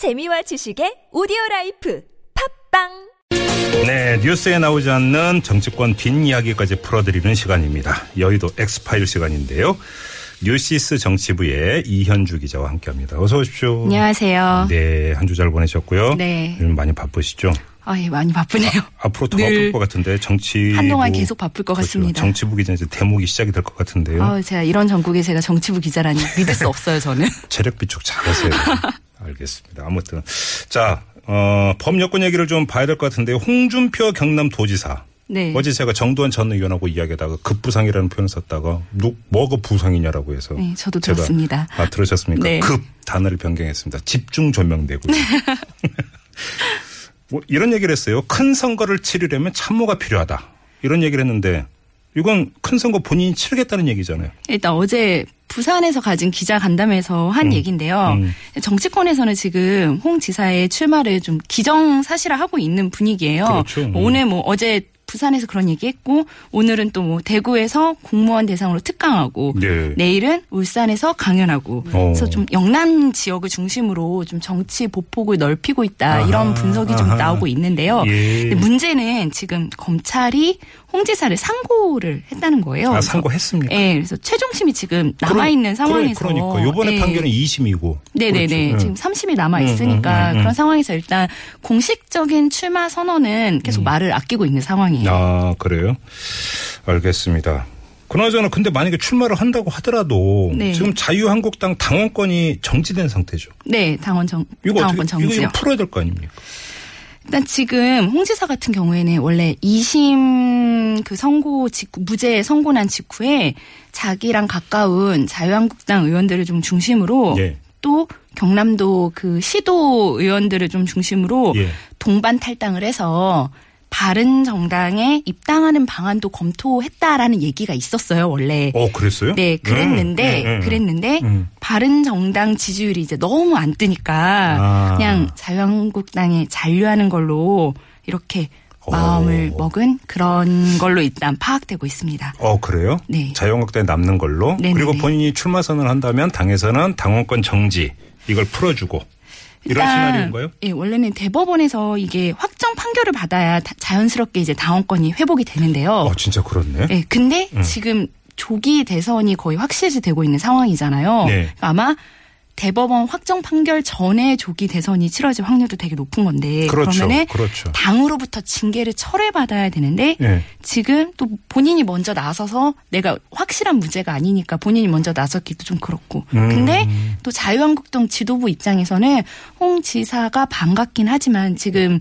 재미와 지식의 오디오라이프 팝빵. 네, 뉴스에 나오지 않는 정치권 뒷이야기까지 풀어드리는 시간입니다. 여의도 엑스파일 시간인데요. 뉴시스 정치부의 이현주 기자와 함께합니다. 어서 오십시오. 안녕하세요. 네, 한 주 잘 보내셨고요. 네. 요즘 많이 바쁘시죠? 아, 예, 많이 바쁘네요. 앞으로 더 바쁠 것 같은데 정치 한동안 계속 바쁠 것 같습니다. 정치부 기자 이제 대목이 시작이 될 것 같은데요. 아, 제가 이런 전국에 제가 정치부 기자라니 믿을 수 없어요, 저는. 체력 비축 잘하세요. 알겠습니다. 아무튼 자. 범여권 얘기를 좀 봐야 될 것 같은데 홍준표 경남도지사. 네. 어제 제가 정두환 전 의원하고 이야기하다가 급부상이라는 표현을 썼다가 뭐가 부상이냐라고 해서. 네, 저도 들었습니다. 아, 들으셨습니까? 네. 급 단어를 변경했습니다. 집중 조명되고. 뭐 이런 얘기를 했어요. 큰 선거를 치르려면 참모가 필요하다. 이런 얘기를 했는데 이건 큰 선거 본인이 치르겠다는 얘기잖아요. 일단 어제 부산에서 가진 기자간담회에서 한 얘기인데요. 정치권에서는 지금 홍 지사의 출마를 좀 기정사실화하고 있는 분위기예요. 그렇죠. 오늘 뭐 어제 부산에서 그런 얘기했고 오늘은 또 뭐 대구에서 공무원 대상으로 특강하고 네. 내일은 울산에서 강연하고 그래서 좀 영남 지역을 중심으로 좀 정치 보폭을 넓히고 있다 아하, 이런 분석이 좀 나오고 있는데요. 예. 근데 문제는 지금 검찰이 홍 지사를 상고를 했다는 거예요. 아, 상고했습니까? 네. 그래서 최종심이 지금 남아있는 상황에서. 그러니까. 이번에 네. 판결은 2심이고. 네네네. 그렇죠. 네. 지금 3심이 남아있으니까 그런 상황에서 일단 공식적인 출마 선언은 계속 말을 아끼고 있는 상황이에요. 아, 그래요? 알겠습니다. 그나저나 근데 만약에 출마를 한다고 하더라도 네. 지금 자유한국당 당원권이 정지된 상태죠. 네. 당원권 정지요. 이거 풀어야 될 거 아닙니까? 일단 지금 홍 지사 같은 경우에는 원래 2심 그 선고 직후, 무죄 선고 난 직후에 자기랑 가까운 자유한국당 의원들을 좀 중심으로 예. 또 경남도 그 시도 의원들을 좀 중심으로 예. 동반 탈당을 해서 바른정당에 입당하는 방안도 검토했다라는 얘기가 있었어요, 원래. 어, 그랬어요? 네, 그랬는데 바른정당 지지율이 이제 너무 안 뜨니까 그냥 자유한국당에 잔류하는 걸로 이렇게 마음을 먹은 그런 걸로 일단 파악되고 있습니다. 어, 그래요? 네. 자유한국당에 남는 걸로? 네네네. 그리고 본인이 출마 선언을 한다면 당에서는 당원권 정지 이걸 풀어주고. 이런 시나리오인가요? 예, 원래는 대법원에서 이게 확정 판결을 받아야 자연스럽게 이제 당원권이 회복이 되는데요. 아, 진짜 그렇네. 예, 근데 지금 조기 대선이 거의 확실시 되고 있는 상황이잖아요. 네. 그러니까 아마 대법원 확정 판결 전에 조기 대선이 치러질 확률도 되게 높은 건데 그렇죠, 그러면은 그렇죠. 당으로부터 징계를 철회받아야 되는데 네. 지금 또 본인이 먼저 나서서 내가 확실한 무죄가 아니니까 본인이 먼저 나섰기도 좀 그렇고 근데 또 자유한국당 지도부 입장에서는 홍 지사가 반갑긴 하지만 지금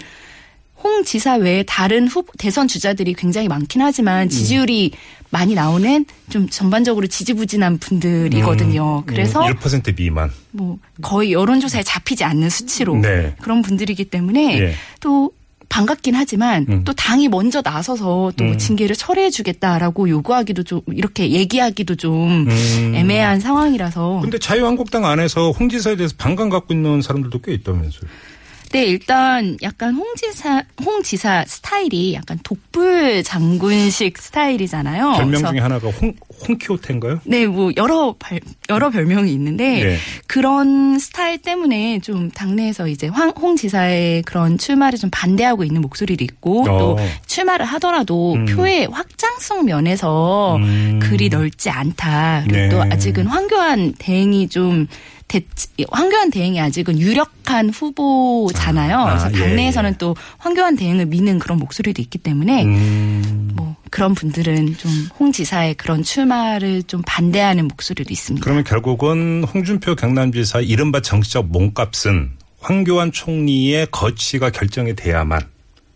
홍 지사 외에 다른 대선 주자들이 굉장히 많긴 하지만 지지율이 많이 나오는 좀 전반적으로 지지부진한 분들이거든요. 그래서 1% 미만. 뭐 거의 여론조사에 잡히지 않는 수치로 네. 그런 분들이기 때문에 예. 또 반갑긴 하지만 또 당이 먼저 나서서 또 징계를 철회해주겠다라고 요구하기도 좀 이렇게 얘기하기도 좀 애매한 상황이라서. 근데 자유한국당 안에서 홍 지사에 대해서 반감 갖고 있는 사람들도 꽤 있다면서요. 네, 일단 약간 홍 지사 스타일이 약간 독불 장군식 스타일이잖아요. 별명 중에 하나가 홍키호테인가요? 네, 뭐 여러 별명이 있는데 네. 그런 스타일 때문에 좀 당내에서 이제 홍 지사의 그런 출마를 좀 반대하고 있는 목소리도 있고 또 출마를 하더라도 표의 확장성 면에서 그리 넓지 않다. 그리고 네. 또 아직은 황교안 대행이 아직은 유력한 후보잖아요. 그래서 당내에서는 예. 또 황교안 대행을 미는 그런 목소리도 있기 때문에 뭐 그런 분들은 좀 홍 지사의 그런 출마를 좀 반대하는 목소리도 있습니다. 그러면 결국은 홍준표 경남지사 이른바 정치적 몸값은 황교안 총리의 거취가 결정이 돼야만.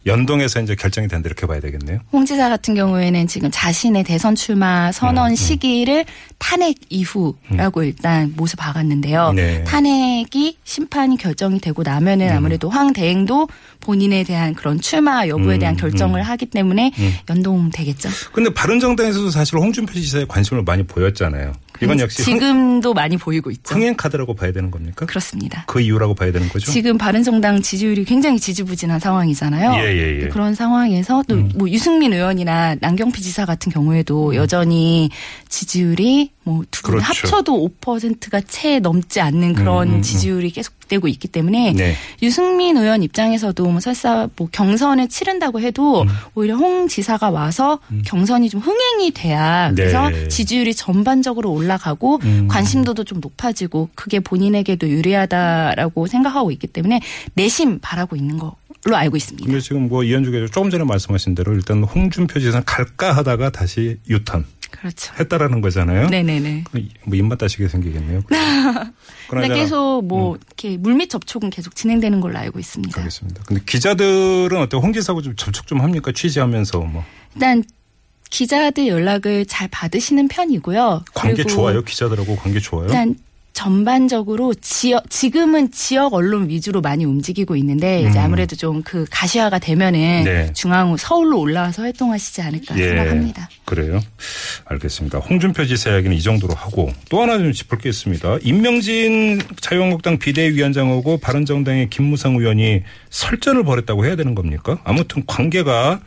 연동해서 이제 결정이 된다 이렇게 봐야 되겠네요. 홍 지사 같은 경우에는 지금 자신의 대선 출마 선언 시기를 탄핵 이후라고 일단 못을 박았는데요. 네. 탄핵이 심판이 결정이 되고 나면은 아무래도 황 대행도 본인에 대한 그런 출마 여부에 대한 결정을 하기 때문에 연동되겠죠. 그런데 바른정당에서도 사실 홍준표 지사의 관심을 많이 보였잖아요. 이건 역시 지금도 많이 보이고 있죠. 흥행카드라고 봐야 되는 겁니까? 그렇습니다. 그 이유라고 봐야 되는 거죠? 지금 바른정당 지지율이 굉장히 지지부진한 상황이잖아요. 예. 그런 상황에서 또 뭐 유승민 의원이나 남경필 지사 같은 경우에도 여전히 지지율이 뭐 두 분 그렇죠. 합쳐도 5%가 채 넘지 않는 그런 지지율이 계속되고 있기 때문에 네. 유승민 의원 입장에서도 뭐 설사 뭐 경선을 치른다고 해도 오히려 홍 지사가 와서 경선이 좀 흥행이 돼야 네. 그래서 지지율이 전반적으로 올라가고 관심도도 좀 높아지고 그게 본인에게도 유리하다라고 생각하고 있기 때문에 내심 바라고 있는 거. 로 알고 있습니다. 근데 지금 뭐 이현주 교수 조금 전에 말씀하신 대로 일단 홍준표 지사는 갈까 하다가 다시 유턴. 그렇죠. 했다라는 거잖아요. 네네네. 뭐 입맛 따시게 생기겠네요. 그런데 계속 뭐 이렇게 물밑 접촉은 계속 진행되는 걸로 알고 있습니다. 알겠습니다. 근데 기자들은 어때? 홍 지사하고 좀 접촉 좀 합니까? 취재하면서 뭐. 일단 기자들 연락을 잘 받으시는 편이고요. 관계 좋아요? 기자들하고 관계 좋아요? 일단 전반적으로 지금은 지역 언론 위주로 많이 움직이고 있는데 이제 아무래도 좀 그 가시화가 되면은 네. 중앙 서울로 올라와서 활동하시지 않을까 예. 생각합니다. 그래요? 알겠습니다. 홍준표 지사 이야기는 이 정도로 하고 또 하나 좀 짚을 게 있습니다. 임명진 자유한국당 비대위원장하고 바른정당의 김무성 의원이 설전을 벌였다고 해야 되는 겁니까? 아무튼 관계가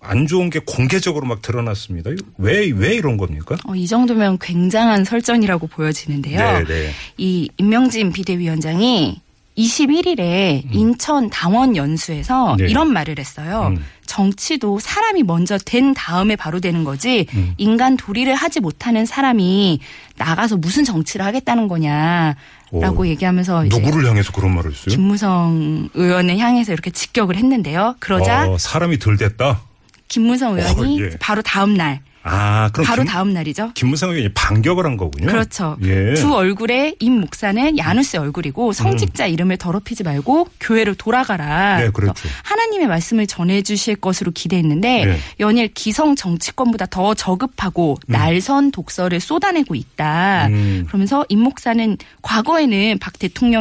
안 좋은 게 공개적으로 막 드러났습니다. 왜 이런 겁니까? 이 정도면 굉장한 설전이라고 보여지는데요. 네네. 이 임명진 비대위원장이 21일에 인천 당원 연수에서 네. 이런 말을 했어요. 정치도 사람이 먼저 된 다음에 바로 되는 거지 인간 도리를 하지 못하는 사람이 나가서 무슨 정치를 하겠다는 거냐. 라고 얘기하면서 누구를 향해서 그런 말을 했어요? 김무성 의원을 향해서 이렇게 직격을 했는데요. 그러자 사람이 덜 됐다? 김무성 의원이 예. 바로 다음 날. 아, 그럼 바로 다음 날이죠. 김무성 의원이 반격을 한 거군요. 그렇죠. 예. 두 얼굴에 임 목사는 야누스의 얼굴이고 성직자 이름을 더럽히지 말고 교회로 돌아가라. 네, 그렇죠. 하나님의 말씀을 전해주실 것으로 기대했는데 네. 연일 기성 정치권보다 더 저급하고 날선 독서를 쏟아내고 있다. 그러면서 임 목사는 과거에는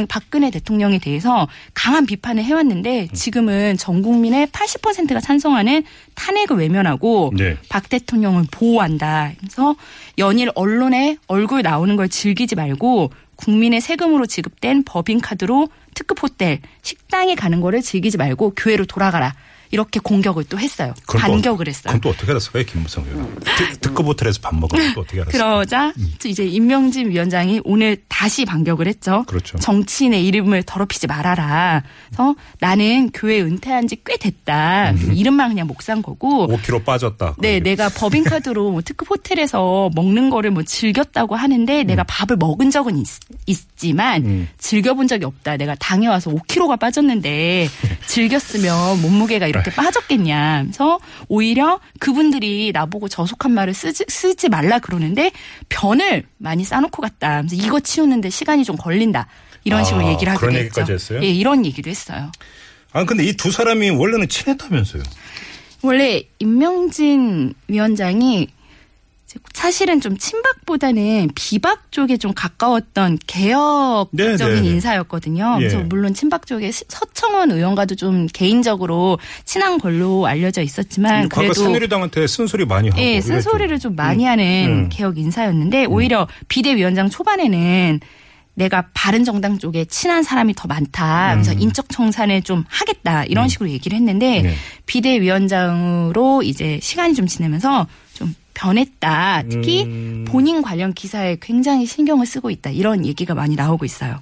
박근혜 대통령에 대해서 강한 비판을 해왔는데 지금은 전 국민의 80%가 찬성하는 탄핵을 외면하고 네. 박 대통령을 보호한다. 그래서 연일 언론에 얼굴 나오는 걸 즐기지 말고 국민의 세금으로 지급된 법인카드로 특급 호텔, 식당에 가는 거를 즐기지 말고 교회로 돌아가라. 이렇게 공격을 또 했어요. 반격을 했어요. 그건 또 어떻게 알았을까요? 김무성 의원. 특급 호텔에서 밥 먹으면 또 어떻게 알았을까요? 그러자 이제 임명진 위원장이 오늘 다시 반격을 했죠. 그렇죠. 정치인의 이름을 더럽히지 말아라. 그래서 나는 교회 은퇴한 지 꽤 됐다. 이름만 그냥 목사인 거고. 5kg 빠졌다. 네. 내가 법인카드로 뭐 특급 호텔에서 먹는 거를 뭐 즐겼다고 하는데 내가 밥을 먹은 적은 있지만 즐겨본 적이 없다. 내가 당에 와서 5kg가 빠졌는데 즐겼으면 몸무게가 이렇게 이렇게 빠졌겠냐. 그래서 오히려 그분들이 나보고 저속한 말을 쓰지 말라 그러는데 변을 많이 싸놓고 갔다. 그래서 이거 치우는데 시간이 좀 걸린다. 이런 식으로 얘기를 하게 됐죠. 그런 얘기까지 했어요? 예, 이런 얘기도 했어요. 아, 근데 이 두 사람이 원래는 친했다면서요? 원래 임명진 위원장이 사실은 좀 친박보다는 비박 쪽에 좀 가까웠던 개혁적인 네네네. 인사였거든요. 예. 그래서 물론 친박 쪽에 서청원 의원과도 좀 개인적으로 친한 걸로 알려져 있었지만 그래도 과거 새누리당한테 쓴소리 많이 하고. 예, 쓴소리를 좀 많이 하는 개혁 인사였는데 오히려 비대위원장 초반에는 내가 바른정당 쪽에 친한 사람이 더 많다. 그래서 인적 청산을 좀 하겠다. 이런 식으로 얘기를 했는데 네. 비대위원장으로 이제 시간이 좀 지나면서 좀 변했다. 특히 본인 관련 기사에 굉장히 신경을 쓰고 있다. 이런 얘기가 많이 나오고 있어요.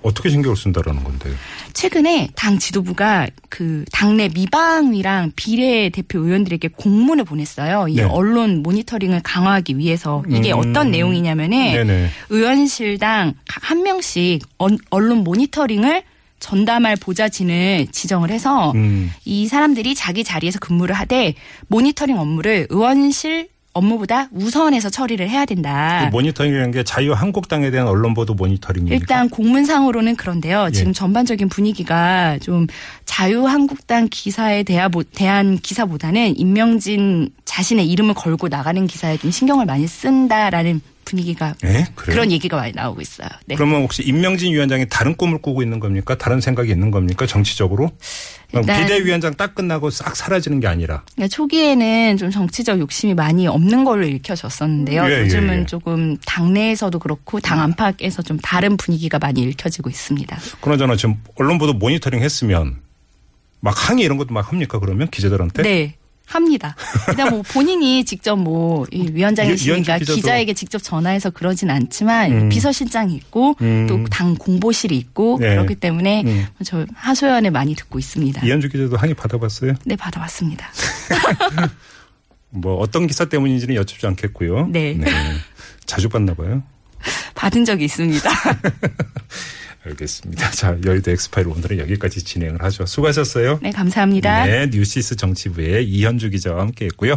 어떻게 신경을 쓴다라는 건데요? 최근에 당 지도부가 그 당내 미방위랑 비례대표 의원들에게 공문을 보냈어요. 이 네. 언론 모니터링을 강화하기 위해서. 이게 어떤 내용이냐면은 네네. 의원실당 한 명씩 언론 모니터링을 전담할 보좌진을 지정을 해서 이 사람들이 자기 자리에서 근무를 하되 모니터링 업무를 의원실 업무보다 우선해서 처리를 해야 된다. 모니터링이라는 게 자유한국당에 대한 언론 보도 모니터링입니까? 일단 공문상으로는 그런데요. 예. 지금 전반적인 분위기가 좀 자유한국당 기사에 대한 기사보다는 임명진 자신의 이름을 걸고 나가는 기사에 좀 신경을 많이 쓴다라는 분위기가 네? 그런 얘기가 많이 나오고 있어요. 네. 그러면 혹시 임명진 위원장이 다른 꿈을 꾸고 있는 겁니까? 다른 생각이 있는 겁니까? 정치적으로? 비대위원장 딱 끝나고 싹 사라지는 게 아니라. 그러니까 초기에는 좀 정치적 욕심이 많이 없는 걸로 읽혀졌었는데요. 예, 요즘은 예. 조금 당내에서도 그렇고 당 안팎에서 좀 다른 분위기가 많이 읽혀지고 있습니다. 그러잖아 지금 언론 보도 모니터링 했으면 막 항의 이런 것도 막 합니까 그러면 기자들한테? 네. 합니다. 그냥 뭐 본인이 직접 뭐 위원장이시니까 기자에게 직접 전화해서 그러진 않지만 비서실장이 있고 또 당 공보실이 있고 네. 그렇기 때문에 저 하소연을 많이 듣고 있습니다. 이현주 기자도 항의 받아봤어요? 네, 받아봤습니다. 뭐 어떤 기사 때문인지는 여쭙지 않겠고요. 네. 네. 자주 받나 봐요? 받은 적이 있습니다. 알겠습니다. 자, 여의도 엑스파일 오늘은 여기까지 진행을 하죠. 수고하셨어요. 네, 감사합니다. 네, 뉴시스 정치부의 이현주 기자와 함께했고요.